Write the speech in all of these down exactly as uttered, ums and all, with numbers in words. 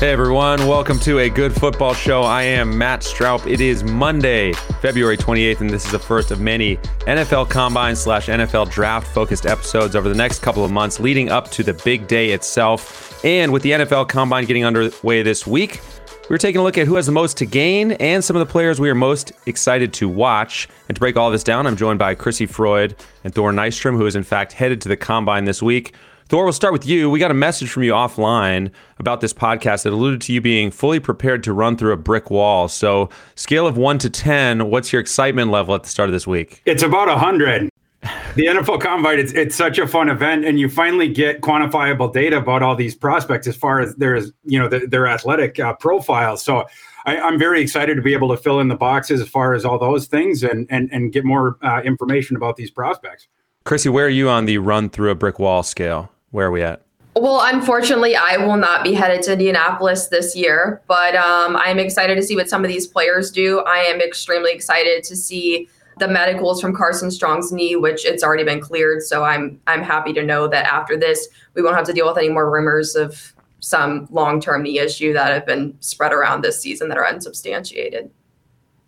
Hey everyone, welcome to A Good Football Show. I am Matt Straub. It is Monday, February twenty-eighth, and this is the first of many N F L Combine slash N F L Draft focused episodes over the next couple of months leading up to the big day itself. And with the N F L Combine getting underway this week, we're taking a look at who has the most to gain and some of the players we are most excited to watch. And to break all this down, I'm joined by Chrissy Froyd and Thor Nystrom, who is in fact headed to the Combine this week. Thor, we'll start with you. We got a message from you offline about this podcast that alluded to you being fully prepared to run through a brick wall. So scale of one to ten, what's your excitement level at the start of this week? It's about one hundred. The N F L Combine, it's, it's such a fun event, and you finally get quantifiable data about all these prospects as far as their, you know, the, their athletic uh, profiles. So I, I'm very excited to be able to fill in the boxes as far as all those things and, and, and get more uh, information about these prospects. Chrissy, where are you on the run through a brick wall scale? Where are we at? Well, unfortunately, I will not be headed to Indianapolis this year, but um, I'm excited to see what some of these players do. I am extremely excited to see the medicals from Carson Strong's knee, which it's already been cleared. So I'm I'm happy to know that after this, we won't have to deal with any more rumors of some long-term knee issue that have been spread around this season that are unsubstantiated.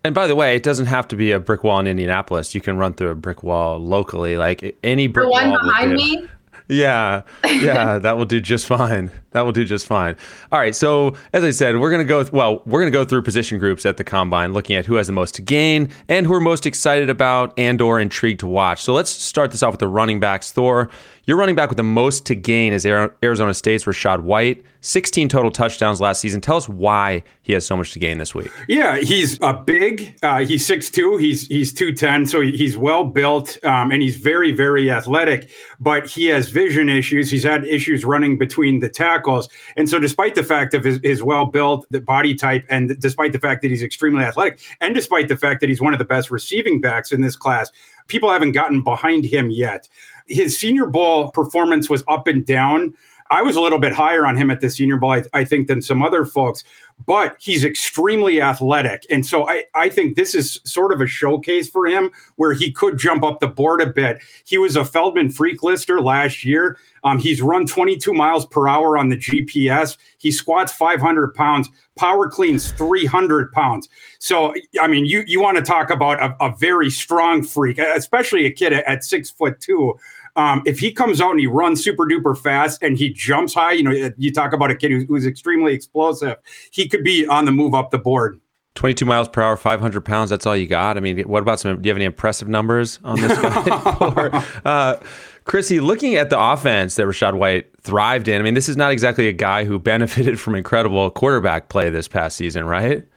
And by the way, it doesn't have to be a brick wall in Indianapolis. You can run through a brick wall locally, like any brick wall. The one wall behind me? Yeah, yeah, that will do just fine. That will do just fine. All right, so as I said, we're gonna go. Th- well, we're gonna go through position groups at the Combine, looking at who has the most to gain and who are most excited about and/or intrigued to watch. So let's start this off with the running backs. Thor, your running back with the most to gain is Arizona State's Rachaad White. sixteen total touchdowns last season. Tell us why he has so much to gain this week. Yeah, he's a big. Uh, he's six foot two. He's he's two ten. So he's well built, um, and he's very very athletic. But he has vision issues. He's had issues running between the tackles. And so, despite the fact of his, his well built, the body type, and despite the fact that he's extremely athletic, and despite the fact that he's one of the best receiving backs in this class, people haven't gotten behind him yet. His Senior Bowl performance was up and down. I was a little bit higher on him at the Senior Bowl, I, I think, than some other folks, but he's extremely athletic. And so I, I think this is sort of a showcase for him where he could jump up the board a bit. He was a Feldman freak lister last year. Um, he's run twenty-two miles per hour on the G P S. He squats five hundred pounds, power cleans three hundred pounds. So, I mean, you, you want to talk about a, a very strong freak, especially a kid at six foot two. Um, if he comes out and he runs super duper fast and he jumps high, you know, you talk about a kid who's, who's extremely explosive. He could be on the move up the board. twenty-two miles per hour, five hundred pounds. That's all you got. I mean, what about some, do you have any impressive numbers on this guy? or, uh, Chrissy, looking at the offense that Rachaad White thrived in, I mean, this is not exactly a guy who benefited from incredible quarterback play this past season, right?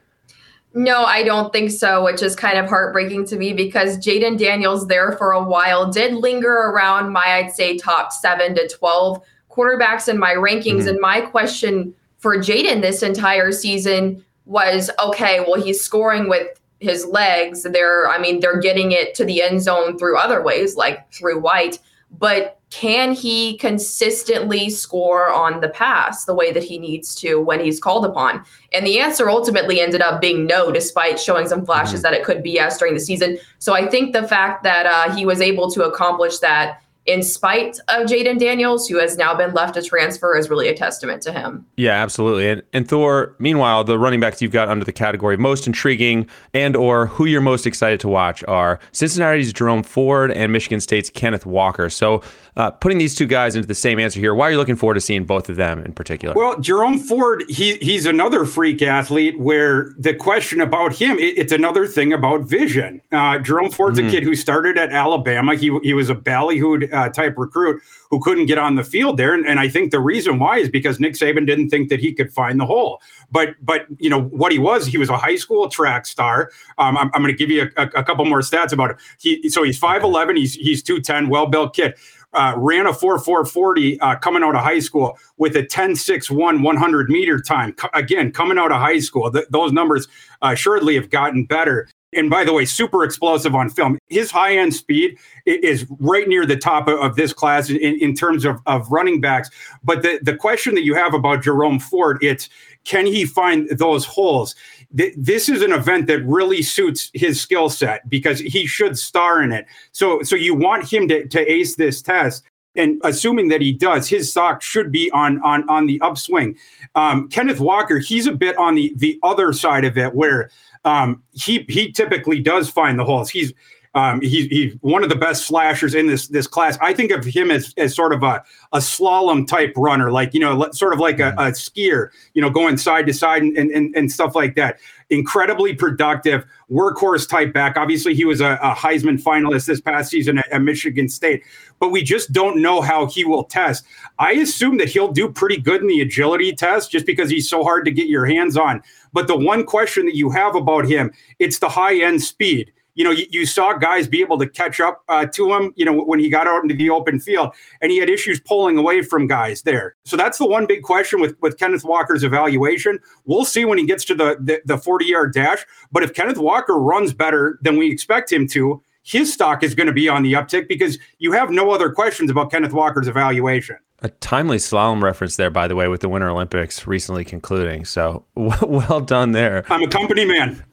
No, I don't think so, which is kind of heartbreaking to me because Jayden Daniels there for a while did linger around my, I'd say, top seven to twelve quarterbacks in my rankings. Mm-hmm. And my question for Jayden this entire season was, okay, well, he's scoring with his legs. They're, I mean, they're getting it to the end zone through other ways, like through White. But can he consistently score on the pass the way that he needs to when he's called upon? And the answer ultimately ended up being no, despite showing some flashes mm-hmm. that it could be yes during the season. So I think the fact that uh, he was able to accomplish that in spite of Jayden Daniels, who has now been left to transfer, is really a testament to him. Yeah, absolutely. And, and Thor, meanwhile, the running backs you've got under the category of most intriguing and or who you're most excited to watch are Cincinnati's Jerome Ford and Michigan State's Kenneth Walker. So uh, putting these two guys into the same answer here, why are you looking forward to seeing both of them in particular? Well, Jerome Ford, he he's another freak athlete where the question about him, it, it's another thing about vision. Uh, Jerome Ford's mm-hmm. a kid who started at Alabama. He, he was a ballyhooed Uh, type recruit who couldn't get on the field there. And, and I think the reason why is because Nick Saban didn't think that he could find the hole. But, but you know, what he was, he was a high school track star. Um, I'm, I'm going to give you a, a, a couple more stats about him. He, so he's five eleven, he's, he's two ten, well-built kid. Uh, ran a four four forty uh, coming out of high school with a ten six one one hundred meter time. Co- again, coming out of high school, th- those numbers uh, assuredly have gotten better. And by the way, super explosive on film. His high-end speed is right near the top of this class in, in terms of, of running backs. But the, the question that you have about Jerome Ford, it's can he find those holes? Th- this is an event that really suits his skill set because he should star in it. So so you want him to, to ace this test. And assuming that he does, his stock should be on on on the upswing. Um, Kenneth Walker, he's a bit on the, the other side of it where um, he he typically does find the holes. He's um, he, he's one of the best slashers in this this class. I think of him as, as sort of a, a slalom type runner, like, you know, sort of like a, a skier, you know, going side to side and and, and stuff like that. Incredibly productive, workhorse type back. Obviously, he was a, a Heisman finalist this past season at, at Michigan State, but we just don't know how he will test. I assume that he'll do pretty good in the agility test just because he's so hard to get your hands on. But the one question that you have about him, it's the high-end speed. You know, you, you saw guys be able to catch up uh, to him, you know, when he got out into the open field, and he had issues pulling away from guys there. So that's the one big question with, with Kenneth Walker's evaluation. We'll see when he gets to the, the, the forty-yard dash. But if Kenneth Walker runs better than we expect him to, his stock is going to be on the uptick because you have no other questions about Kenneth Walker's evaluation. A timely slalom reference there, by the way, with the Winter Olympics recently concluding. So well done there. I'm a company man.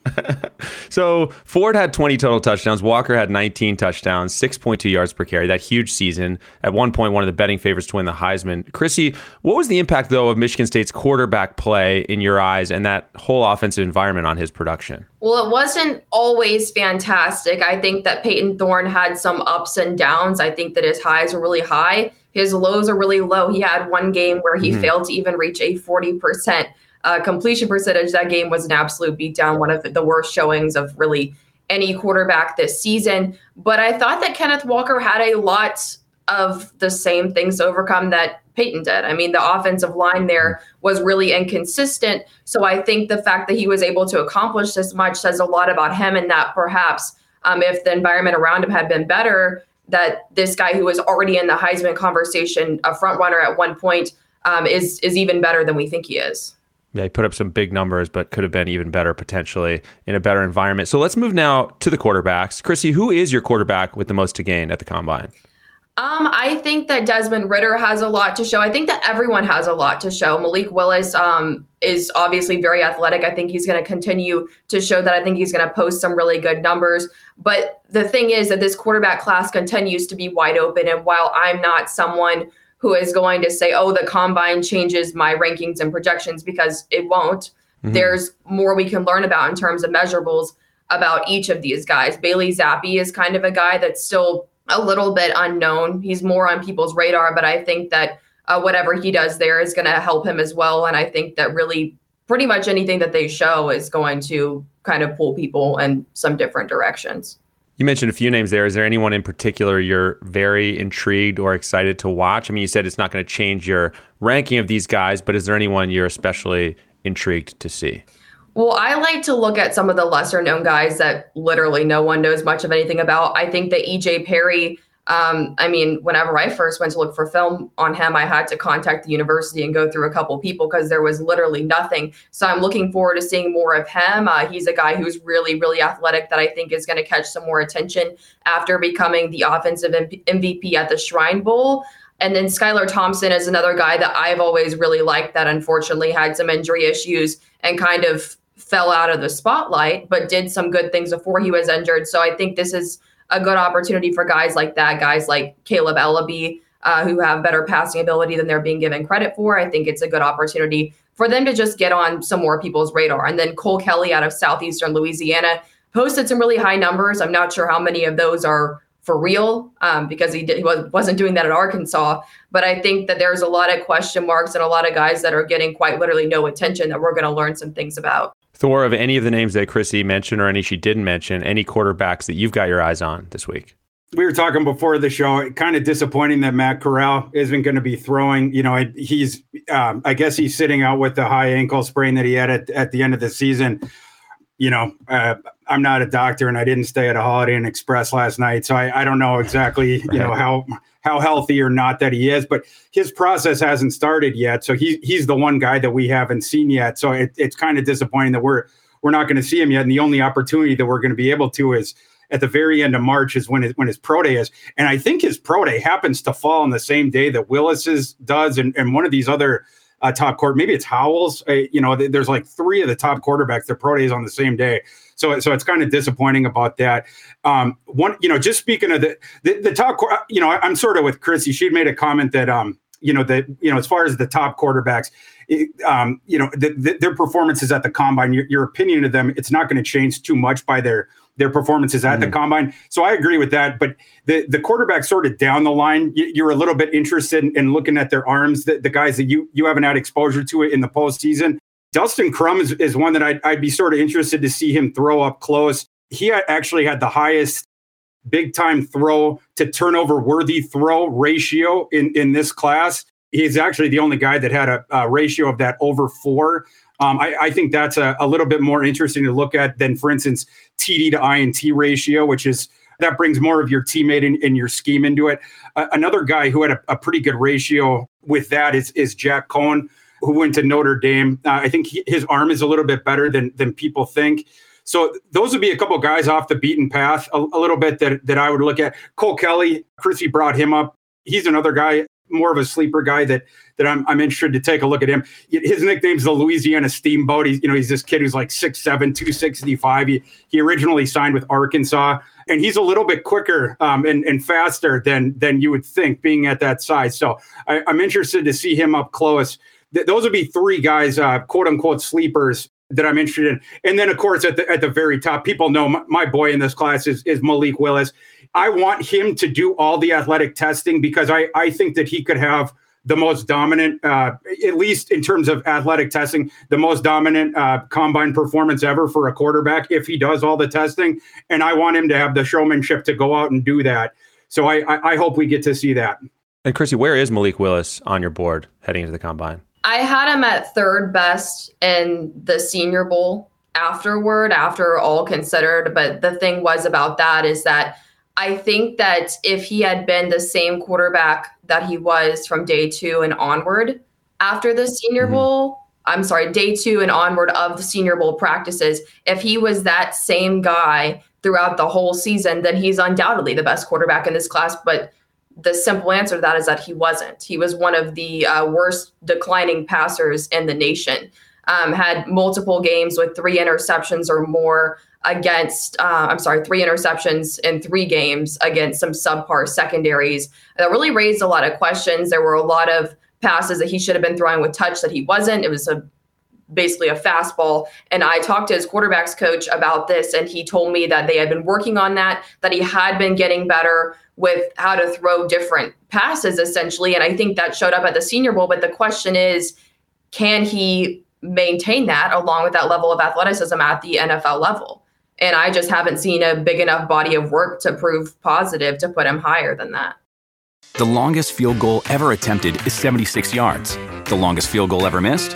So Ford had twenty total touchdowns. Walker had nineteen touchdowns, six point two yards per carry. That huge season. At one point, one of the betting favorites to win the Heisman. Chrissy, what was the impact, though, of Michigan State's quarterback play in your eyes and that whole offensive environment on his production? Well, it wasn't always fantastic. I think that Peyton Thorne had some ups and downs. I think that his highs were really high. His lows are really low. He had one game where he mm-hmm. failed to even reach a forty percent uh, completion percentage. That game was an absolute beatdown, one of the worst showings of really any quarterback this season. But I thought that Kenneth Walker had a lot of the same things to overcome that Peyton did. I mean, the offensive line there was really inconsistent. So I think the fact that he was able to accomplish this much says a lot about him, and that perhaps um, if the environment around him had been better, that this guy who was already in the Heisman conversation, a front runner at one point, um, is is even better than we think he is. Yeah, he put up some big numbers, but could have been even better potentially in a better environment. So let's move now to the quarterbacks. Chrissy, who is your quarterback with the most to gain at the Combine? Um, I think that Desmond Ridder has a lot to show. I think that everyone has a lot to show. Malik Willis um, is obviously very athletic. I think he's going to continue to show that. I think he's going to post some really good numbers. But the thing is that this quarterback class continues to be wide open. And while I'm not someone who is going to say, oh, the Combine changes my rankings and projections, because it won't, mm-hmm. there's more we can learn about in terms of measurables about each of these guys. Bailey Zappi is kind of a guy that's still a little bit unknown. He's more on people's radar, but I think that uh, whatever he does there is going to help him as well. And I think that really pretty much anything that they show is going to kind of pull people in some different directions. You mentioned a few names there. Is there anyone in particular you're very intrigued or excited to watch? I mean, you said it's not going to change your ranking of these guys, but is there anyone you're especially intrigued to see? Well, I like to look at some of the lesser known guys that literally no one knows much of anything about. I think that E J Perry, um, I mean, whenever I first went to look for film on him, I had to contact the university and go through a couple people because there was literally nothing. So I'm looking forward to seeing more of him. Uh, he's a guy who's really, really athletic that I think is going to catch some more attention after becoming the offensive M V P at the Shrine Bowl. And then Skylar Thompson is another guy that I've always really liked that unfortunately had some injury issues and kind of fell out of the spotlight, but did some good things before he was injured. So I think this is a good opportunity for guys like that, guys like Caleb Ellaby, uh, who have better passing ability than they're being given credit for. I think it's a good opportunity for them to just get on some more people's radar. And then Cole Kelly out of Southeastern Louisiana posted some really high numbers. I'm not sure how many of those are for real, um, because he, did, he wasn't doing that at Arkansas. But I think that there's a lot of question marks and a lot of guys that are getting quite literally no attention that we're going to learn some things about. Thor, of any of the names that Chrissy mentioned or any she didn't mention, any quarterbacks that you've got your eyes on this week? We were talking before the show, kind of disappointing that Matt Corral isn't going to be throwing. You know, he's um, I guess he's sitting out with the high ankle sprain that he had at, at the end of the season. You know, uh, I'm not a doctor and I didn't stay at a Holiday Inn Express last night. So I, I don't know exactly, you know, how how healthy or not that he is. But his process hasn't started yet. So he, he's the one guy that we haven't seen yet. So it, it's kind of disappointing that we're we're not going to see him yet. And the only opportunity that we're going to be able to is at the very end of March is when, it, when his pro day is. And I think his pro day happens to fall on the same day that Willis's does and, and one of these other Uh, top court, maybe it's Howells. Uh, you know, th- there's like three of the top quarterbacks. Their pro days on the same day, so so it's kind of disappointing about that. Um, one, you know, just speaking of the the, the top, qu- you know, I, I'm sort of with Chrissy. She made a comment that, um, you know, that you know, as far as the top quarterbacks, it, um, you know, the, the, their performances at the combine, your, your opinion of them, it's not going to change too much by their their performances at mm-hmm. the combine. So I agree with that. But the, the quarterback sort of down the line, you, you're a little bit interested in, in looking at their arms, the, the guys that you you haven't had exposure to in the postseason. Dustin Crum is, is one that I'd, I'd be sort of interested to see him throw up close. He had actually had the highest big-time throw to turnover-worthy throw ratio in, in this class. He's actually the only guy that had a, a ratio of that over four. Um, I, I think that's a, a little bit more interesting to look at than, for instance, T D to I N T ratio, which is that brings more of your teammate and, and your scheme into it. Uh, another guy who had a, a pretty good ratio with that is, is Jack Cohen, who went to Notre Dame. Uh, I think he, his arm is a little bit better than than people think. So those would be a couple guys off the beaten path a, a little bit that, that I would look at. Cole Kelly, Chrissy brought him up. He's another guy, more of a sleeper guy that that I'm I'm interested to take a look at him. His nickname's the Louisiana Steamboat. He's, you know, he's this kid who's like six seven, two sixty-five. He, he originally signed with Arkansas, and he's a little bit quicker um, and, and faster than than you would think being at that size. So I, I'm interested to see him up close. Th- those would be three guys, uh, quote-unquote sleepers, that I'm interested in. And then, of course, at the at the very top, people know my, my boy in this class is, is Malik Willis. I want him to do all the athletic testing because I, I think that he could have the most dominant, uh, at least in terms of athletic testing, the most dominant uh, combine performance ever for a quarterback if he does all the testing. And I want him to have the showmanship to go out and do that. So I, I, I hope we get to see that. And Chrissy, where is Malik Willis on your board heading into the combine? I had him at third best in the Senior Bowl afterward, after all considered. But the thing was about that is that I think that if he had been the same quarterback that he was from day two and onward after the Senior mm-hmm. Bowl, I'm sorry, day two and onward of the Senior Bowl practices, if he was that same guy throughout the whole season, then he's undoubtedly the best quarterback in this class. But the simple answer to that is that he wasn't. He was one of the uh, worst declining passers in the nation, um, had multiple games with three interceptions or more. Against, uh, I'm sorry, three interceptions in three games against some subpar secondaries that really raised a lot of questions. There were a lot of passes that he should have been throwing with touch that he wasn't. It was a basically a fastball. And I talked to his quarterback's coach about this, and he told me that they had been working on that, that he had been getting better with how to throw different passes, essentially. And I think that showed up at the Senior Bowl. But the question is, can he maintain that along with that level of athleticism at the N F L level? And I just haven't seen a big enough body of work to prove positive to put him higher than that. The longest field goal ever attempted is seventy-six yards. The longest field goal ever missed?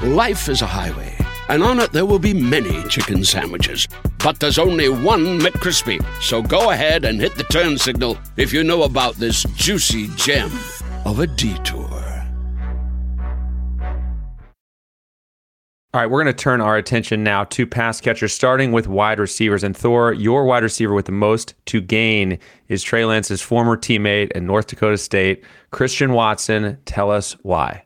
Life is a highway, and on it there will be many chicken sandwiches. But there's only one McCrispy, so go ahead and hit the turn signal if you know about this juicy gem of a detour. All right, we're going to turn our attention now to pass catchers, starting with wide receivers. And Thor, your wide receiver with the most to gain is Trey Lance's former teammate at North Dakota State, Christian Watson. Tell us why.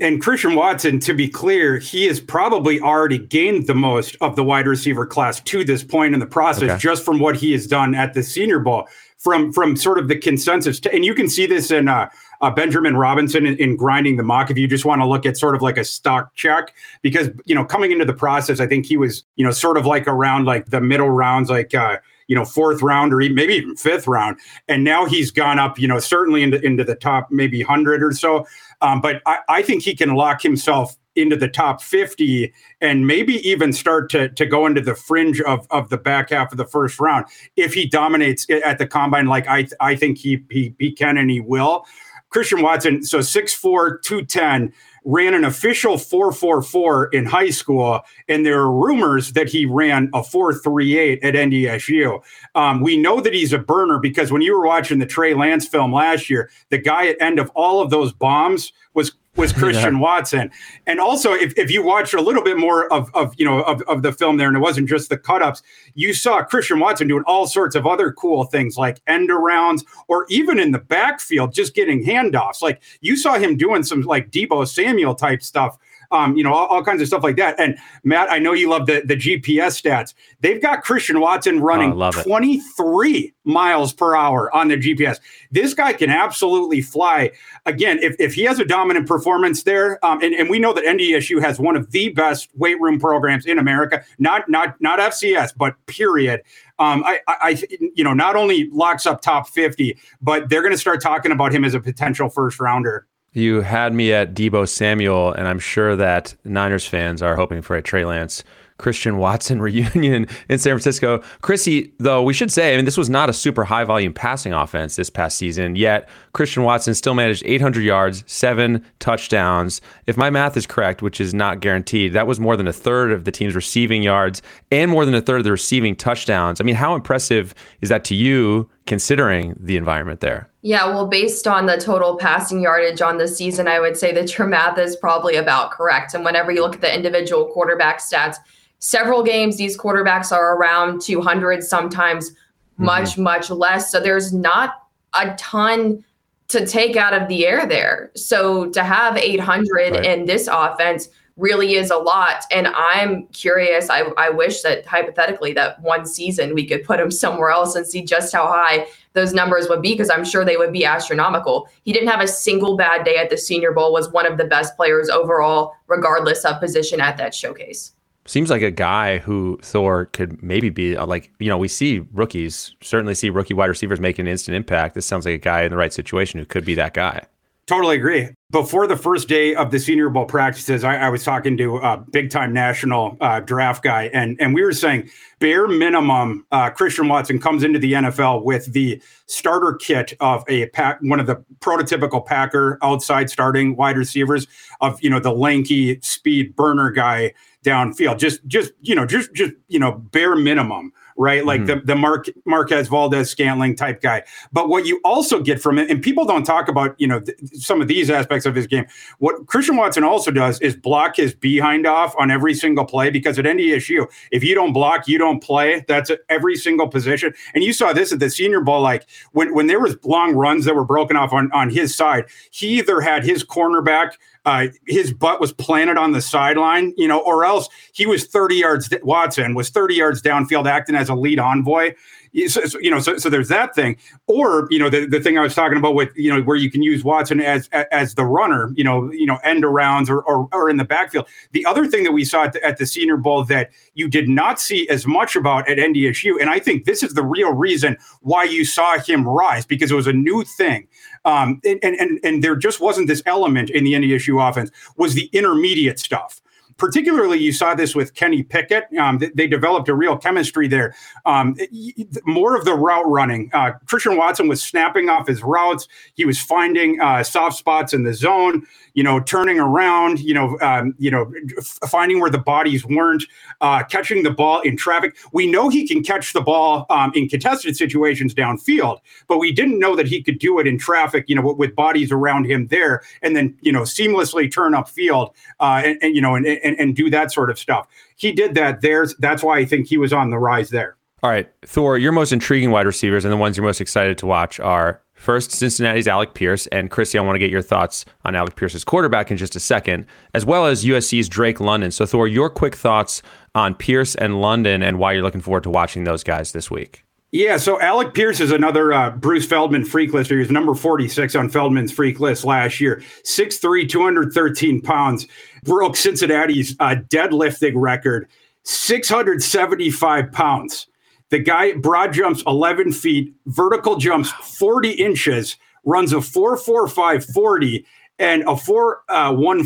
And Christian Watson, to be clear, he has probably already gained the most of the wide receiver class to this point in the process, okay, just from what he has done at the Senior Bowl, from from sort of the consensus. To, and you can see this in uh, uh, Benjamin Robinson in, in Grinding the Mock, if you just want to look at sort of like a stock check, because, you know, coming into the process, I think he was, you know, sort of like around like the middle rounds, like, uh, you know, fourth round or even, maybe even fifth round. And now he's gone up, you know, certainly into, into the top maybe one hundred or so. Um, but I, I think he can lock himself into the top fifty and maybe even start to to go into the fringe of of the back half of the first round if he dominates at the combine like I I think he he, he can and he will. Christian Watson, so six four, two ten, ran an official four forty-four in high school, and there are rumors that he ran a four thirty-eight at N D S U. Um, we know that he's a burner because when you were watching the Trey Lance film last year, the guy at end of all of those bombs was was Christian yeah. Watson. And also, if, if you watched a little bit more of, of you know of, of the film there, and it wasn't just the cut-ups, you saw Christian Watson doing all sorts of other cool things like end-arounds or even in the backfield just getting handoffs. Like, you saw him doing some, like, Deebo Samuel-type stuff, um, you know, all, all kinds of stuff like that. And, Matt, I know you love the, the G P S stats. They've got Christian Watson running oh, twenty-three it. miles per hour on the G P S. This guy can absolutely fly. Again, if, if he has a dominant performance there, um, and, and we know that N D S U has one of the best weight room programs in America, not not not F C S, but period. Um, I, I, you know, not only locks up top fifty, but they're going to start talking about him as a potential first rounder. You had me at Deebo Samuel, and I'm sure that Niners fans are hoping for a Trey Lance, Christian Watson reunion in San Francisco. Chrissy, though, we should say, I mean, this was not a super high-volume passing offense this past season, yet Christian Watson still managed eight hundred yards, seven touchdowns. If my math is correct, which is not guaranteed, that was more than a third of the team's receiving yards and more than a third of the receiving touchdowns. I mean, how impressive is that to you, considering the environment there? Yeah, well, based on the total passing yardage on the season, I would say that your math is probably about correct. And whenever you look at the individual quarterback stats, several games, these quarterbacks are around two hundred, sometimes much, mm-hmm. much less. So there's not a ton to take out of the air there. So to have eight hundred right. in this offense really is a lot. And I'm curious, I, I wish that hypothetically that one season we could put him somewhere else and see just how high those numbers would be, because I'm sure they would be astronomical. He didn't have a single bad day at the Senior Bowl, was one of the best players overall, regardless of position at that showcase. Seems like a guy who Thor could maybe be like, you know, we see rookies, certainly see rookie wide receivers make an instant impact. This sounds like a guy in the right situation who could be that guy. Totally agree. Before the first day of the Senior Bowl practices, I, I was talking to a big-time national uh, draft guy, and, and we were saying bare minimum, uh, Christian Watson comes into the N F L with the starter kit of a pack, one of the prototypical Packer outside starting wide receivers of, you know, the lanky speed burner guy downfield. Just, just you know, just, just you know, bare minimum. Right? Like mm-hmm. the, the Mark, Marquez Valdez Scantling type guy. But what you also get from it, and people don't talk about, you know, th- some of these aspects of his game. What Christian Watson also does is block his behind off on every single play, because at N D S U, if you don't block, you don't play. That's at every single position. And you saw this at the Senior Bowl, like when, when there was long runs that were broken off on, on his side, he either had his cornerback, Uh, his butt was planted on the sideline, you know, or else he was thirty yards. Watson was thirty yards downfield acting as a lead envoy. So, so, you know, so, so there's that thing. Or, you know, the, the thing I was talking about with, you know, where you can use Watson as as the runner, you know, you know, end arounds or, or, or in the backfield. The other thing that we saw at the, at the Senior Bowl that you did not see as much about at N D S U, and I think this is the real reason why you saw him rise, because it was a new thing. Um, and, and, and there just wasn't this element in the N D S U offense, was the intermediate stuff. Particularly, you saw this with Kenny Pickett. Um, they, they developed a real chemistry there. Um, more of the route running. Uh, Christian Watson was snapping off his routes. He was finding uh, soft spots in the zone. You know, turning around. You know, um, you know, f- finding where the bodies weren't. Uh, catching the ball in traffic. We know he can catch the ball um, in contested situations downfield, but we didn't know that he could do it in traffic. You know, with, with bodies around him there, and then you know, seamlessly turn upfield. Uh, and, and you know, and. and And, and do that sort of stuff. He did that there. That's why I think he was on the rise there. All right, Thor, your most intriguing wide receivers and the ones you're most excited to watch are, first, Cincinnati's Alec Pierce. And Chrissy, I want to get your thoughts on Alec Pierce's quarterback in just a second, as well as U S C's Drake London. So Thor, your quick thoughts on Pierce and London and why you're looking forward to watching those guys this week. Yeah, so Alec Pierce is another uh, Bruce Feldman freak list. He was number forty-six on Feldman's freak list last year. six three, two hundred thirteen pounds, broke Cincinnati's uh, deadlifting record, six hundred seventy-five pounds. The guy broad jumps eleven feet, vertical jumps forty inches, runs a four forty-five forty, and a four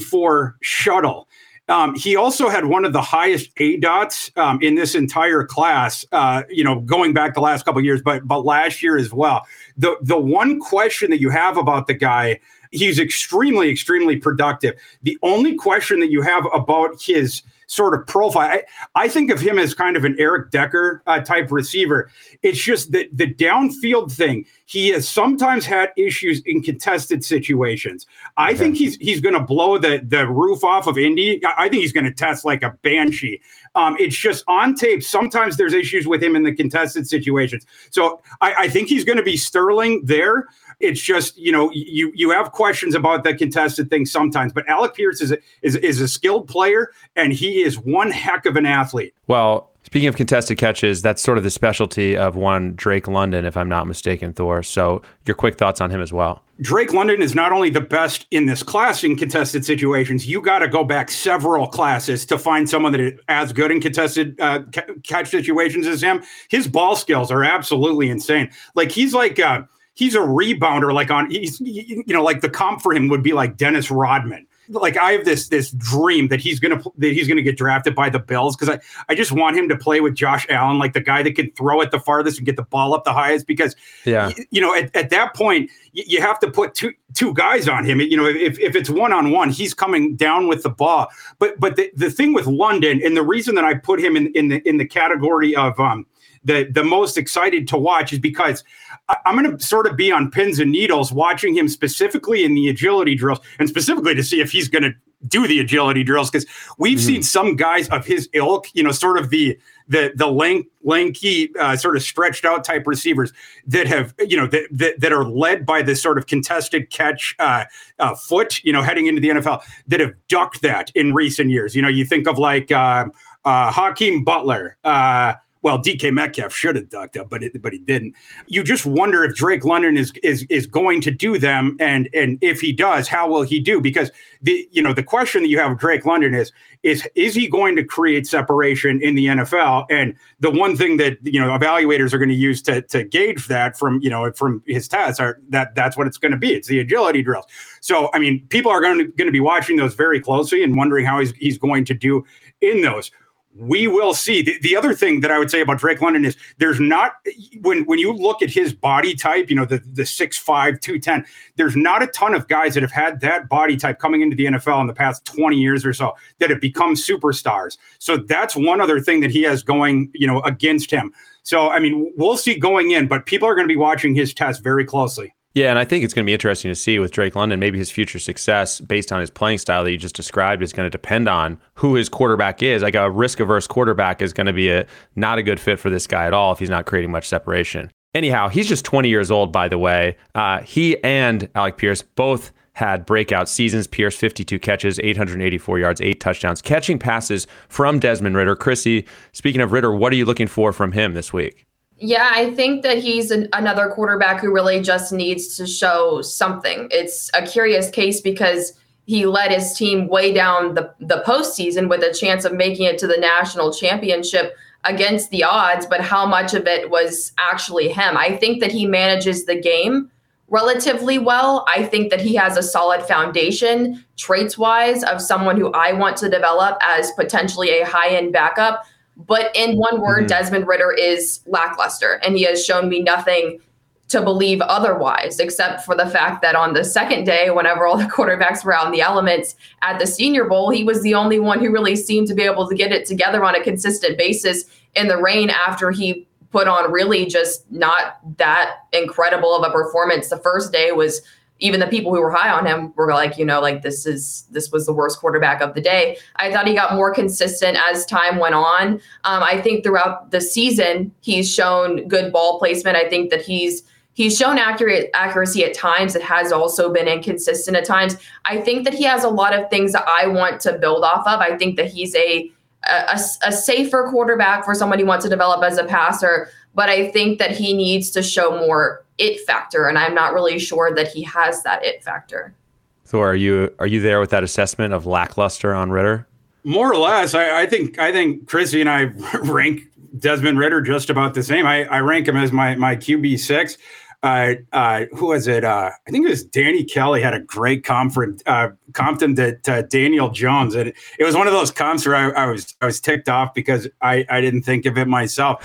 fourteen shuttle. Um, he also had one of the highest A DOTs um, in this entire class, uh, you know, going back the last couple of years, but but last year as well. The the one question that you have about the guy, he's extremely, extremely productive. The only question that you have about his sort of profile, I, I think of him as kind of an Eric Decker uh, type receiver. It's just that the downfield thing, he has sometimes had issues in contested situations. I okay. think he's he's going to blow the, the roof off of Indy. I think he's going to test like a banshee. Um, it's just on tape, sometimes there's issues with him in the contested situations. So I, I think he's going to be sterling there. It's just, you know, you you have questions about the contested thing sometimes, but Alec Pierce is a, is is a skilled player, and he is one heck of an athlete. Well, speaking of contested catches, that's sort of the specialty of one Drake London, if I'm not mistaken, Thor. So your quick thoughts on him as well. Drake London is not only the best in this class in contested situations, you got to go back several classes to find someone that is as good in contested uh, ca- catch situations as him. His ball skills are absolutely insane. Like, he's like... Uh, He's a rebounder, like on, he's, you know, like the comp for him would be like Dennis Rodman. Like, I have this this dream that he's gonna that he's gonna get drafted by the Bills, because I, I just want him to play with Josh Allen, like the guy that can throw it the farthest and get the ball up the highest. Because yeah, you, you know, at, at that point you, you have to put two two guys on him. You know, if if it's one on one, he's coming down with the ball. But but the, the thing with London, and the reason that I put him in, in the in the category of um the the most excited to watch, is because I'm going to sort of be on pins and needles watching him specifically in the agility drills, and specifically to see if he's going to do the agility drills, because we've mm-hmm. seen some guys of his ilk, you know, sort of the the the lank, lanky, uh, sort of stretched out type receivers that have, you know, that that, that are led by this sort of contested catch uh, uh, foot, you know, heading into the N F L, that have ducked that in recent years. You know, you think of like uh, uh, Hakeem Butler, uh, Well, D K Metcalf should have ducked up, but it, but he didn't. You just wonder if Drake London is is is going to do them, and and if he does, how will he do? Because the you know the question that you have with Drake London is is is he going to create separation in the N F L? And the one thing that you know evaluators are going to use to to gauge that from you know from his tests are that that's what it's going to be. It's the agility drills. So I mean, people are going to going to be watching those very closely and wondering how he's he's going to do in those. We will see. The, the other thing that I would say about Drake London is there's not, when when you look at his body type, you know, the, the six five, two ten, there's not a ton of guys that have had that body type coming into the N F L in the past twenty years or so that have become superstars. So that's one other thing that he has going, you know, against him. So, I mean, we'll see going in, but people are going to be watching his test very closely. Yeah, and I think it's going to be interesting to see with Drake London, maybe his future success based on his playing style that you just described is going to depend on who his quarterback is. Like, a risk-averse quarterback is going to be a not a good fit for this guy at all if he's not creating much separation. Anyhow, he's just twenty years old, by the way. Uh, he and Alec Pierce both had breakout seasons. Pierce, fifty-two catches, eight hundred eighty-four yards, eight touchdowns, catching passes from Desmond Ridder. Chrissy, speaking of Ridder, what are you looking for from him this week? Yeah, I think that he's an, another quarterback who really just needs to show something. It's a curious case because he led his team way down the, the postseason with a chance of making it to the national championship against the odds, but how much of it was actually him? I think that he manages the game relatively well. I think that he has a solid foundation, traits-wise, of someone who I want to develop as potentially a high-end backup. But in one word, mm-hmm. Desmond Ridder is lackluster, and he has shown me nothing to believe otherwise, except for the fact that on the second day, whenever all the quarterbacks were out in the elements at the Senior Bowl, he was the only one who really seemed to be able to get it together on a consistent basis in the rain after he put on really just not that incredible of a performance. The first day was even the people who were high on him were like, you know, like this is this was the worst quarterback of the day. I thought he got more consistent as time went on. Um, I think throughout the season, he's shown good ball placement. I think that he's he's shown accurate accuracy at times. It has also been inconsistent at times. I think that he has a lot of things that I want to build off of. I think that he's a A, a safer quarterback for someone who wants to develop as a passer, but I think that he needs to show more it factor, and I'm not really sure that he has that it factor. So are you are you there with that assessment of lackluster on Ridder? More or less. I, I think I think Chrissy and I rank Desmond Ridder just about the same. I, I rank him as my my Q B six. Uh, uh, who was it? Uh, I think it was Danny Kelly had a great conference, uh, comped him to, to Daniel Jones. And it, it was one of those comps where I, I was, I was ticked off because I, I didn't think of it myself.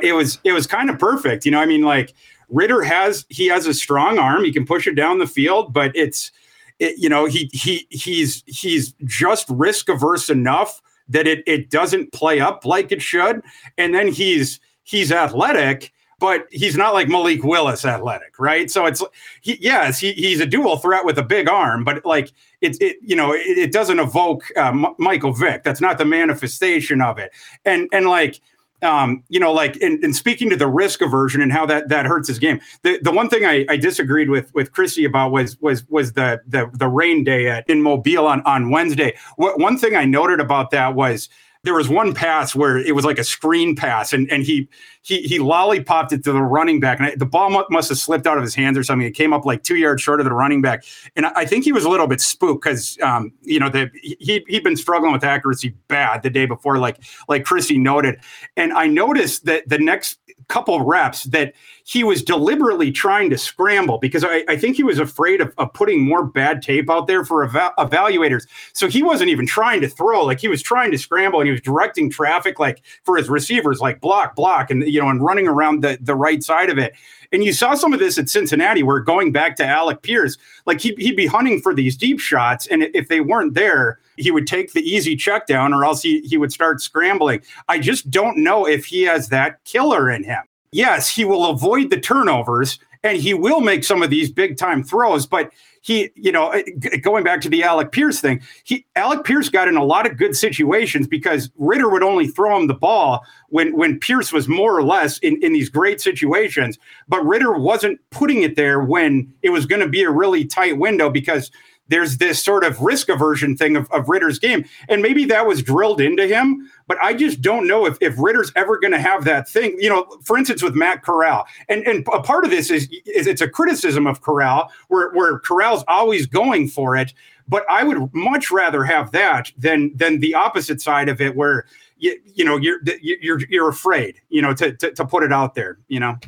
it was, it was kind of perfect. You know, I mean, like Ridder has, he has a strong arm. He can push it down the field, but it's, it, you know, he, he, he's, he's just risk averse enough that it, it doesn't play up like it should. And then he's, he's athletic, but he's not like Malik Willis athletic, right? So it's, he, yes, he, he's a dual threat with a big arm, but like it, it you know, it, it doesn't evoke uh, M- Michael Vick. That's not the manifestation of it. And, and like, um, you know, like, and, and speaking to the risk aversion and how that, that hurts his game, the, the one thing I, I disagreed with, with Chrissy about was, was, was the, the, the rain day at, in Mobile on, on Wednesday. What, one thing I noted about that was, there was one pass where it was like a screen pass, and, and he he he lollipopped it to the running back, and I, the ball must have slipped out of his hands or something. It came up like two yards short of the running back, and I, I think he was a little bit spooked because um, you know the, he he'd been struggling with accuracy bad the day before, like like Chrissy noted, and I noticed that the next couple reps that he was deliberately trying to scramble because I, I think he was afraid of, of putting more bad tape out there for ev- evaluators. So he wasn't even trying to throw, like he was trying to scramble, and he was directing traffic like for his receivers, like block, block, and you know, and running around the, the right side of it. And you saw some of this at Cincinnati, where going back to Alec Pierce, like he, he'd be hunting for these deep shots, and if they weren't there, he would take the easy check down or else he, he would start scrambling. I just don't know if he has that killer in him. Yes, he will avoid the turnovers and he will make some of these big time throws, but he, you know, going back to the Alec Pierce thing, he, Alec Pierce got in a lot of good situations because Ridder would only throw him the ball when, when Pierce was more or less in, in these great situations, but Ridder wasn't putting it there when it was going to be a really tight window because there's this sort of risk aversion thing of, of Ridder's game. And maybe that was drilled into him, but I just don't know if, if Ridder's ever going to have that thing, you know, for instance, with Matt Corral. And and a part of this is, is it's a criticism of Corral where, where Corral's always going for it. But I would much rather have that than, than the opposite side of it where, you, you know, you're, you're, you're afraid, you know, to, to, to put it out there, you know.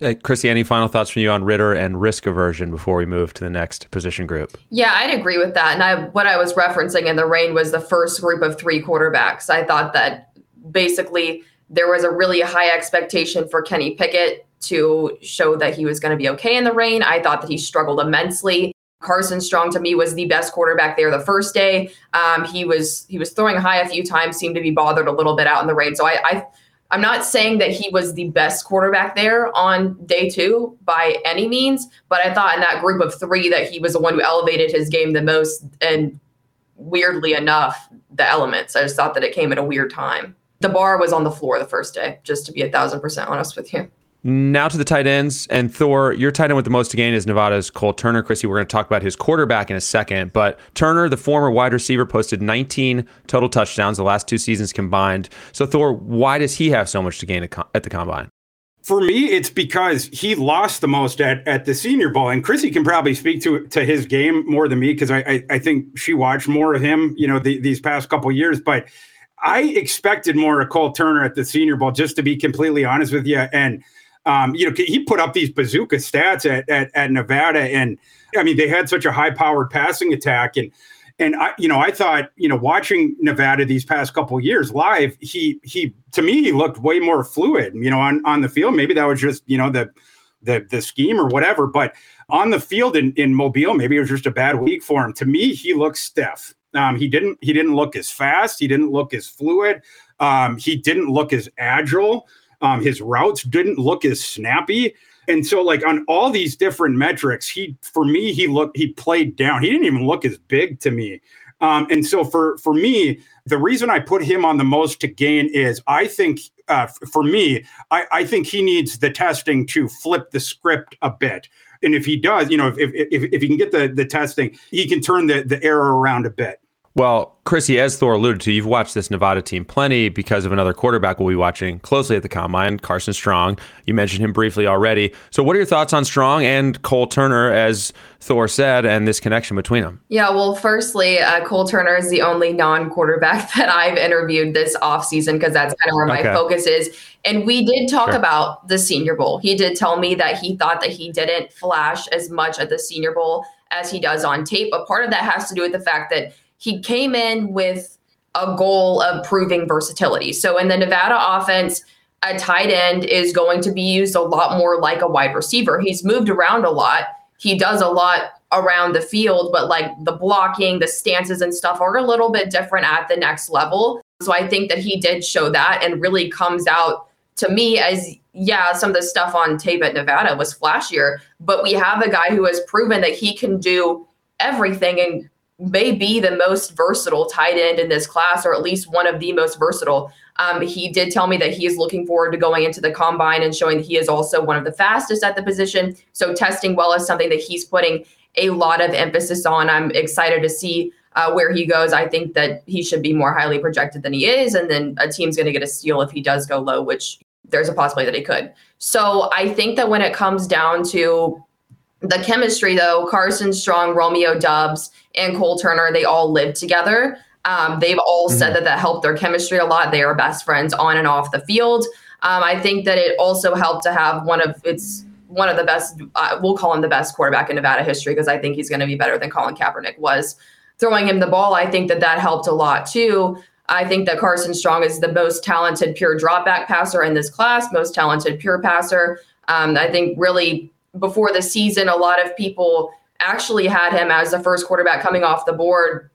Uh, Chrissy, any final thoughts from you on Ridder and risk aversion before we move to the next position group? Yeah, I'd agree with that. And I, what I was referencing in the rain was the first group of three quarterbacks. I thought that basically there was a really high expectation for Kenny Pickett to show that he was going to be okay in the rain. I thought that he struggled immensely. Carson Strong, to me, was the best quarterback there the first day. Um, he was he was throwing high a few times, seemed to be bothered a little bit out in the rain. So I... I I'm not saying that he was the best quarterback there on day two by any means, but I thought in that group of three that he was the one who elevated his game the most, and weirdly enough, the elements. I just thought that it came at a weird time. The bar was on the floor the first day, just to be a thousand percent honest with you. Now to the tight ends, and Thor, your tight end with the most to gain is Nevada's Cole Turner. Chrissy, we're going to talk about his quarterback in a second, but Turner, the former wide receiver, posted nineteen total touchdowns the last two seasons combined. So Thor, why does he have so much to gain at the combine? For me, it's because he lost the most at, at the Senior Bowl, and Chrissy can probably speak to to his game more than me because I, I I think she watched more of him, you know, the, these past couple of years. But I expected more of Cole Turner at the Senior Bowl, just to be completely honest with you. And um, you know, he put up these bazooka stats at at, at Nevada, and I mean, they had such a high powered passing attack, and and I you know I thought you know watching Nevada these past couple of years live, he he to me he looked way more fluid, you know, on on the field. Maybe that was just you know the the the scheme or whatever, but on the field in, in Mobile, maybe it was just a bad week for him. To me, he looked stiff. Um, he didn't he didn't look as fast. He didn't look as fluid. Um, he didn't look as agile. Um, his routes didn't look as snappy. And so, like, on all these different metrics, he for me, he looked he played down. He didn't even look as big to me. Um, and so for for me, the reason I put him on the most to gain is I think uh, for me, I, I think he needs the testing to flip the script a bit. And if he does, you know, if if if he can get the, the testing, he can turn the, the error around a bit. Well, Chrissy, as Thor alluded to, you've watched this Nevada team plenty because of another quarterback we'll be watching closely at the Combine, Carson Strong. You mentioned him briefly already. So what are your thoughts on Strong and Cole Turner, as Thor said, and this connection between them? Yeah, well, firstly, uh, Cole Turner is the only non-quarterback that I've interviewed this offseason because that's kind of where my okay. focus is. And we did talk sure. about the Senior Bowl. He did tell me that he thought that he didn't flash as much at the Senior Bowl as he does on tape. But part of that has to do with the fact that he came in with a goal of proving versatility. So in the Nevada offense, a tight end is going to be used a lot more like a wide receiver. He's moved around a lot. He does a lot around the field, but like the blocking, the stances and stuff are a little bit different at the next level. So I think that he did show that and really comes out to me as, yeah, some of the stuff on tape at Nevada was flashier, but we have a guy who has proven that he can do everything and may be the most versatile tight end in this class, or at least one of the most versatile. Um, he did tell me that he is looking forward to going into the Combine and showing that he is also one of the fastest at the position. So testing well is something that he's putting a lot of emphasis on. I'm excited to see uh, where he goes. I think that he should be more highly projected than he is, and then a team's going to get a steal if he does go low, which there's a possibility that he could. So I think that when it comes down to the chemistry, though, Carson Strong, Romeo Doubs, and Cole Turner, they all live together. Um, they've all mm-hmm. said that that helped their chemistry a lot. They are best friends on and off the field. Um, I think that it also helped to have one of it's one of the best, uh, we'll call him the best quarterback in Nevada history, because I think he's going to be better than Colin Kaepernick was throwing him the ball. I think that that helped a lot, too. I think that Carson Strong is the most talented pure dropback passer in this class, most talented pure passer. Um, I think really... Before the season, a lot of people actually had him as the first quarterback coming off the board,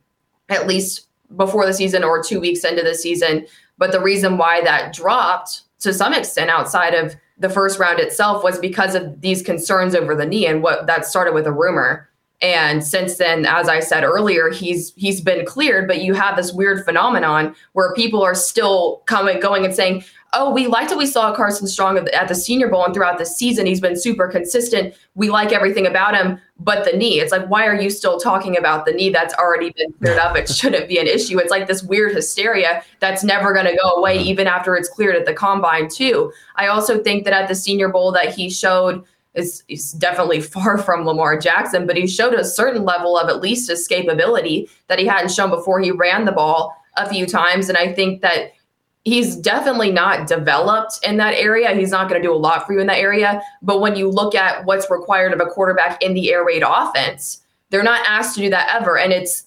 at least before the season or two weeks into the season. But the reason why that dropped to some extent outside of the first round itself was because of these concerns over the knee, and what that started with a rumor. And since then, as I said earlier, he's he's been cleared, but you have this weird phenomenon where people are still coming, going and saying, oh, we liked what we saw Carson Strong at the Senior Bowl and throughout the season. He's been super consistent. We like everything about him, but the knee. It's like, why are you still talking about the knee? That's already been cleared up. It shouldn't be an issue. It's like this weird hysteria that's never going to go away, even after it's cleared at the Combine, too. I also think that at the Senior Bowl that he showed, Is, is definitely far from Lamar Jackson, but he showed a certain level of at least escapability that he hadn't shown before. He ran the ball a few times, and I think that he's definitely not developed in that area. He's not going to do a lot for you in that area, but when you look at what's required of a quarterback in the air raid offense, they're not asked to do that ever. And it's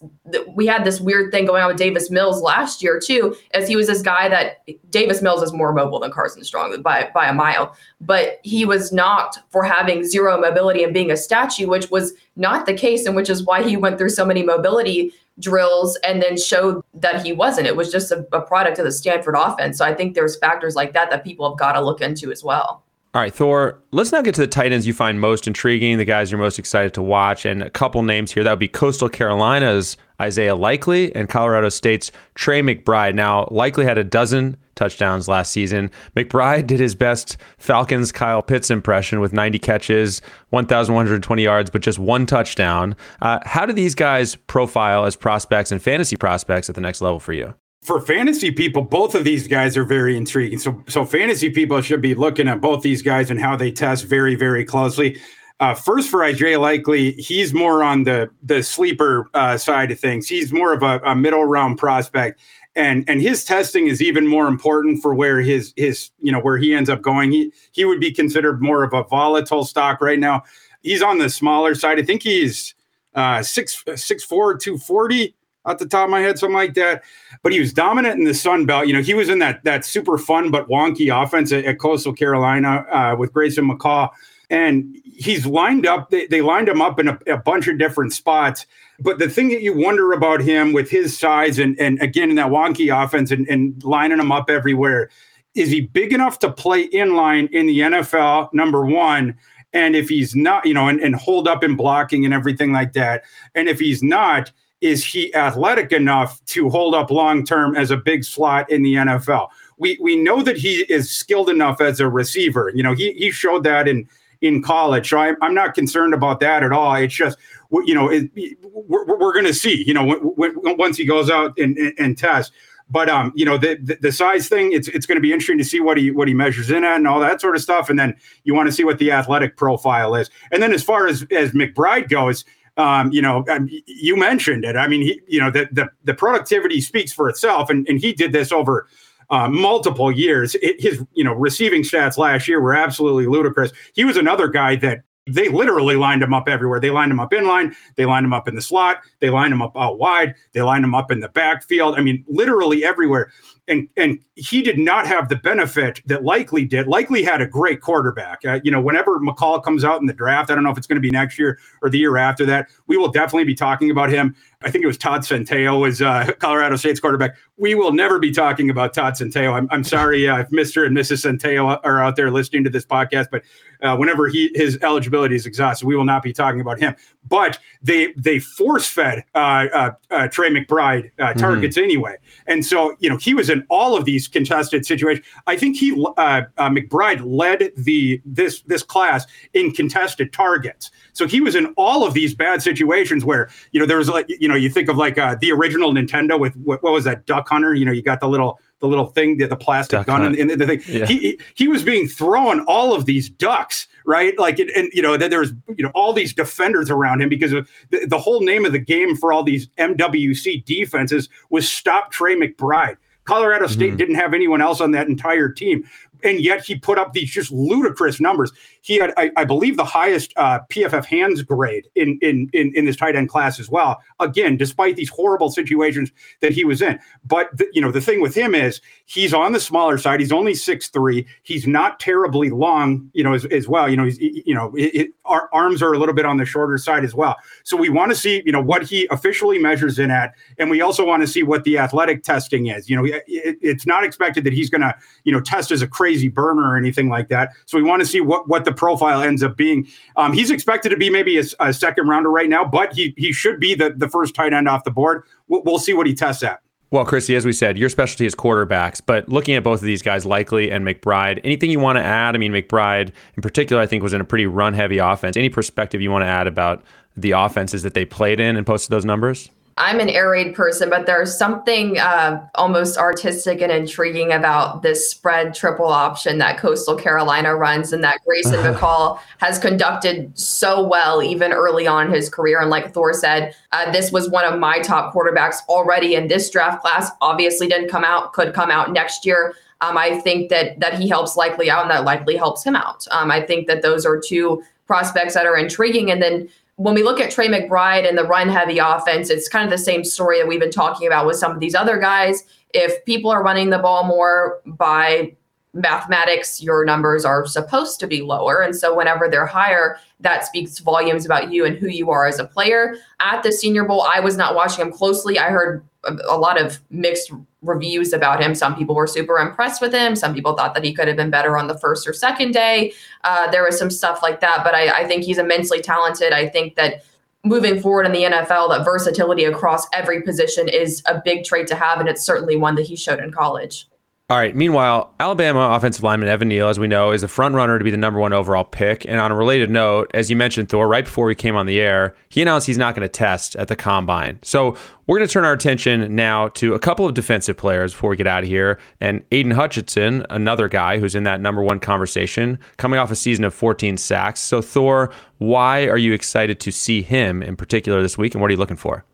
we had this weird thing going on with Davis Mills last year, too, as he was this guy that Davis Mills is more mobile than Carson Strong by, by a mile. But he was knocked for having zero mobility and being a statue, which was not the case, and which is why he went through so many mobility drills and then showed that he wasn't. It was just a, a product of the Stanford offense. So I think there's factors like that that people have got to look into as well. All right, Thor, let's now get to the tight ends you find most intriguing, the guys you're most excited to watch, and a couple names here. That would be Coastal Carolina's Isaiah Likely and Colorado State's Trey McBride. Now, Likely had a dozen touchdowns last season. McBride did his best Falcons Kyle Pitts impression with ninety catches, one thousand one hundred twenty yards, but just one touchdown. Uh, how do these guys profile as prospects and fantasy prospects at the next level for you? for fantasy people, both of these guys are very intriguing. So, so fantasy people should be looking at both these guys and how they test very, very closely. Uh, first, for Isaiah Likely, he's more on the the sleeper uh, side of things. He's more of a, a middle round prospect, and and his testing is even more important for where his his you know where he ends up going. He he would be considered more of a volatile stock right now. He's on the smaller side. I think he's uh, six six four two forty. At the top of my head, something like that. But he was dominant in the Sun Belt. You know, he was in that that super fun but wonky offense at, at Coastal Carolina uh, with Grayson McCall. And he's lined up. They, they lined him up in a, a bunch of different spots. But the thing that you wonder about him with his size and, and again, in that wonky offense and, and lining him up everywhere, is he big enough to play inline in the N F L, number one? And if he's not, you know, and, and hold up in blocking and everything like that. And if he's not, is he athletic enough to hold up long-term as a big slot in the N F L? We we know that he is skilled enough as a receiver. You know, he he showed that in, in college. So I'm, I'm not concerned about that at all. It's just, you know, it, we're, we're going to see, you know, when, when, once he goes out and, and, and tests. But, um, you know, the, the, the size thing, it's it's going to be interesting to see what he what he measures in at and all that sort of stuff. And then you want to see what the athletic profile is. And then as far as, as McBride goes, Um, you know, you mentioned it. I mean, he, you know, the, the the productivity speaks for itself, and, and he did this over uh, multiple years. It, his, you know, receiving stats last year were absolutely ludicrous. He was another guy that they literally lined him up everywhere. They lined him up in line. They lined him up in the slot. They lined him up out wide. They lined him up in the backfield. I mean, literally everywhere. And and he did not have the benefit that Likely did. Likely had a great quarterback. Uh, you know, whenever McCall comes out in the draft, I don't know if it's going to be next year or the year after that, we will definitely be talking about him. I think it was Todd Centeio was uh, Colorado State's quarterback. We will never be talking about Todd Centeio. I'm, I'm sorry uh, if Mister and Missus Centeio are out there listening to this podcast, but uh, whenever he his eligibility is exhausted, we will not be talking about him. But they they force-fed uh, uh, uh, Trey McBride uh, targets mm-hmm. anyway. And so, you know, he was in all of these contested situations. I think he uh, uh, McBride led the this this class in contested targets. So he was in all of these bad situations where, you know, there was like, you know, you think of like uh, the original Nintendo with what, what was that, Duck Hunter? You know, you got the little the little thing, the, the plastic duck gun hunt. and, and the thing. Yeah. He he was being thrown all of these ducks, right? Like, it, and you know, then there was, you know, all these defenders around him because of the, the whole name of the game for all these M W C defenses was stop Trey McBride. Colorado State mm-hmm. didn't have anyone else on that entire team. And yet he put up these just ludicrous numbers. He had, I, I believe, the highest uh, P F F hands grade in, in in in this tight end class as well. Again, despite these horrible situations that he was in. But, the, you know, the thing with him is he's on the smaller side. He's only six three. He's not terribly long, you know, as, as well. You know, he's, you know, it, it, our arms are a little bit on the shorter side as well. So we want to see, you know, what he officially measures in at. And we also want to see what the athletic testing is. You know, it, it's not expected that he's going to, you know, test as a crazy crazy burner or anything like that. So we want to see what, what the profile ends up being. Um, he's expected to be maybe a, a second rounder right now, but he he should be the, the first tight end off the board. We'll, we'll see what he tests at. Well, Chrissy, as we said, your specialty is quarterbacks, but looking at both of these guys, Likely and McBride, anything you want to add? I mean, McBride in particular, I think, was in a pretty run-heavy offense. Any perspective you want to add about the offenses that they played in and posted those numbers? I'm an air raid person, but there's something uh, almost artistic and intriguing about this spread triple option that Coastal Carolina runs and that Grayson McCall has conducted so well, even early on in his career. And like Thor said, uh, this was one of my top quarterbacks already in this draft class. Obviously didn't come out, could come out next year. Um, I think that that he helps Likely out and that Likely helps him out. Um, I think that those are two prospects that are intriguing. And then when we look at Trey McBride and the run-heavy offense, it's kind of the same story that we've been talking about with some of these other guys. If people are running the ball more, by mathematics, your numbers are supposed to be lower. And so whenever they're higher, that speaks volumes about you and who you are as a player. At the Senior Bowl, I was not watching him closely. I heard a lot of mixed reviews about him. Some people were super impressed with him. Some people thought that he could have been better on the first or second day. Uh, there was some stuff like that, but I, I think he's immensely talented. I think that moving forward in the N F L, that versatility across every position is a big trait to have, and it's certainly one that he showed in college. All right. Meanwhile, Alabama offensive lineman Evan Neal, as we know, is the front runner to be the number one overall pick. And on a related note, as you mentioned, Thor, right before we came on the air, he announced he's not going to test at the combine. So we're going to turn our attention now to a couple of defensive players before we get out of here. And Aidan Hutchinson, another guy who's in that number one conversation, coming off a season of fourteen sacks. So Thor, why are you excited to see him in particular this week? And what are you looking for?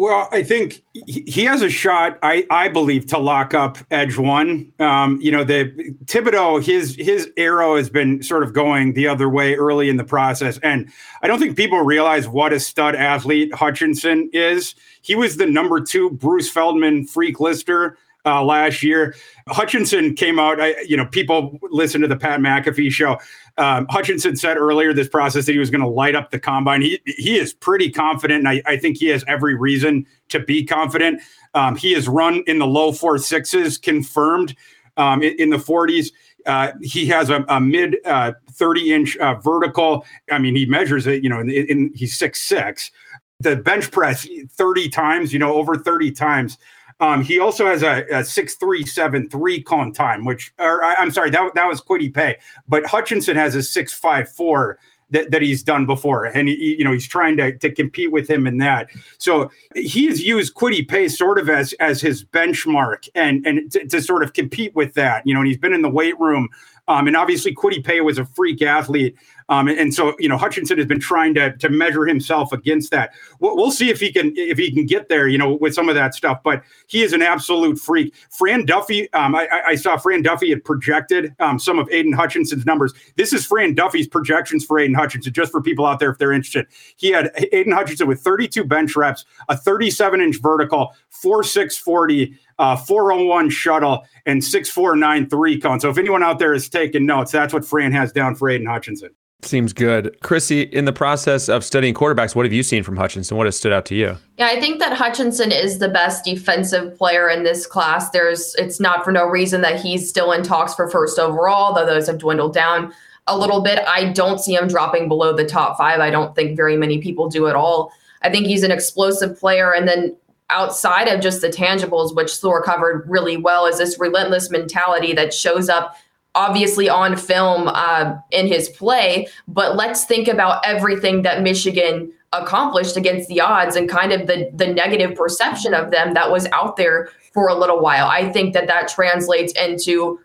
Well, I think he has a shot, I, I believe, to lock up edge one. Um, you know, the Thibodeau, his his arrow has been sort of going the other way early in the process. And I don't think people realize what a stud athlete Hutchinson is. He was the number two Bruce Feldman freak lister uh, last year. Hutchinson came out, I, you know, people listen to the Pat McAfee show. Um, Hutchinson said earlier this process that he was going to light up the combine. He he is pretty confident, and I, I think he has every reason to be confident. Um, he has run in the low four sixes, confirmed um, in, in the forties. Uh, he has a, a mid uh, thirty inch uh, vertical. I mean, he measures it, you know, in, in, he's six six. The bench press thirty times, you know, over thirty times. Um, he also has a, a six three seven three cone time, which or, I, I'm sorry, that, that was Kwity Paye. But Hutchinson has a six five four that, that he's done before. And, he, you know, he's trying to, to compete with him in that. So he's used Kwity Paye sort of as as his benchmark and, and to, to sort of compete with that. You know, and he's been in the weight room. Um, and obviously Kwity Paye was a freak athlete. Um, and, and so, you know, Hutchinson has been trying to to measure himself against that. We'll, we'll see if he can if he can get there, you know, with some of that stuff. But he is an absolute freak. Fran Duffy, um, I, I saw Fran Duffy had projected um, some of Aidan Hutchinson's numbers. This is Fran Duffy's projections for Aidan Hutchinson, just for people out there if they're interested. He had Aidan Hutchinson with thirty-two bench reps, a thirty-seven inch vertical, four six forty, uh, four oh one shuttle, and six four nine three cone. So if anyone out there is taking notes, that's what Fran has down for Aidan Hutchinson. Seems good. Chrissy, in the process of studying quarterbacks, what have you seen from Hutchinson? What has stood out to you? Yeah, I think that Hutchinson is the best defensive player in this class. There's, it's not for no reason that he's still in talks for first overall, though those have dwindled down a little bit. I don't see him dropping below the top five. I don't think very many people do at all. I think he's an explosive player. And then outside of just the tangibles, which Thor covered really well, is this relentless mentality that shows up obviously on film uh, in his play, but let's think about everything that Michigan accomplished against the odds and kind of the, the negative perception of them that was out there for a little while. I think that that translates into,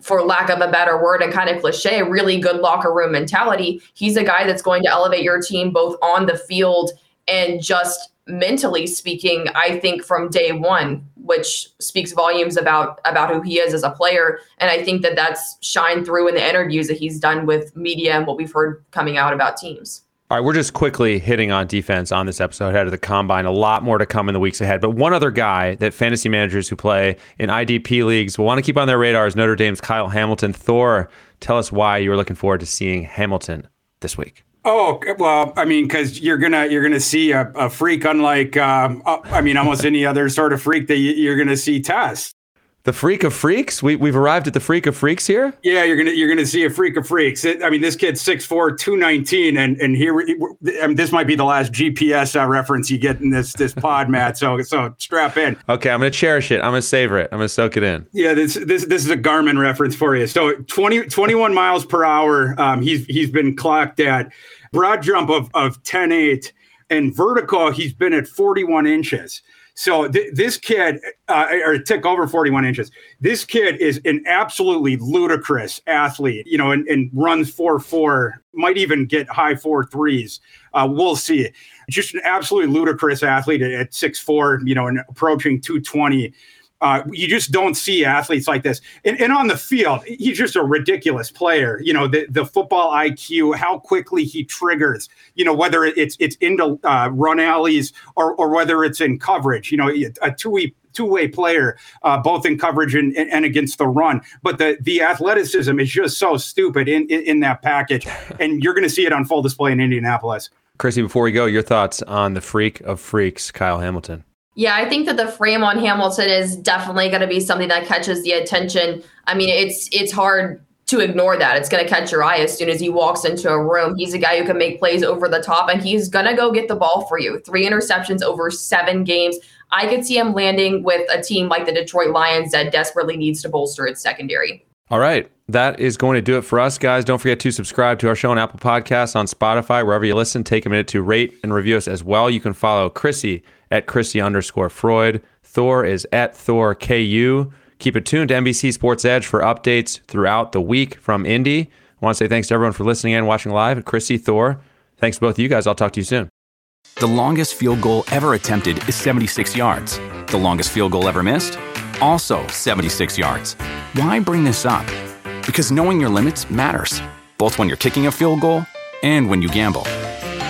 for lack of a better word and kind of cliche, really good locker room mentality. He's a guy that's going to elevate your team both on the field and just mentally speaking, I think from day one, which speaks volumes about about who he is as a player. And I think that that's shined through in the interviews that he's done with media and what we've heard coming out about teams. All right, we're just quickly hitting on defense on this episode ahead of the combine. A lot more to come in the weeks ahead. But one other guy that fantasy managers who play in I D P leagues will want to keep on their radar is Notre Dame's Kyle Hamilton. Thor, tell us why you were looking forward to seeing Hamilton this week. Oh, well, I mean, because you're gonna you're gonna see a, a freak unlike um, I mean almost any other sort of freak that you're gonna see test. The freak of freaks? We we've arrived at the freak of freaks here? Yeah, you're gonna you're gonna see a freak of freaks. It, I mean, this kid's six four, two nineteen, and and here I mean, this might be the last G P S uh, reference you get in this this pod, Matt. So so strap in. Okay, I'm gonna cherish it. I'm gonna savor it. I'm gonna soak it in. Yeah, this this this is a Garmin reference for you. So twenty, twenty-one miles per hour. Um, he's he's been clocked at broad jump of of ten eight, and vertical he's been at forty-one inches. So th- this kid, uh, or tick over forty-one inches, this kid is an absolutely ludicrous athlete, you know, and, and runs four four, might even get high four threes. Uh, we'll see. Just an absolutely ludicrous athlete at, at six four, you know, and approaching two twenty. Uh, you just don't see athletes like this. And, and on the field, he's just a ridiculous player. You know, the, the football I Q, how quickly he triggers, you know, whether it's it's into uh, run alleys or or whether it's in coverage, you know, a two-way, two-way player, uh, both in coverage and, and against the run. But the, the athleticism is just so stupid in, in, in that package. And you're going to see it on full display in Indianapolis. Chrissy, before we go, your thoughts on the freak of freaks, Kyle Hamilton. Yeah, I think that the frame on Hamilton is definitely going to be something that catches the attention. I mean, it's it's hard to ignore that. It's going to catch your eye as soon as he walks into a room. He's a guy who can make plays over the top, and he's going to go get the ball for you. Three interceptions over seven games. I could see him landing with a team like the Detroit Lions that desperately needs to bolster its secondary. All right. That is going to do it for us, guys. Don't forget to subscribe to our show on Apple Podcasts, on Spotify, wherever you listen. Take a minute to rate and review us as well. You can follow Chrissy at Chrissy underscore Froyd. Thor is at Thor K U. Keep it tuned to N B C Sports Edge for updates throughout the week from Indy. I want to say thanks to everyone for listening and watching live. Chrissy, Thor, thanks to both of you guys. I'll talk to you soon. The longest field goal ever attempted is seventy-six yards. The longest field goal ever missed? Also seventy-six yards. Why bring this up? Because knowing your limits matters, both when you're kicking a field goal and when you gamble.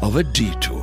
of a detour.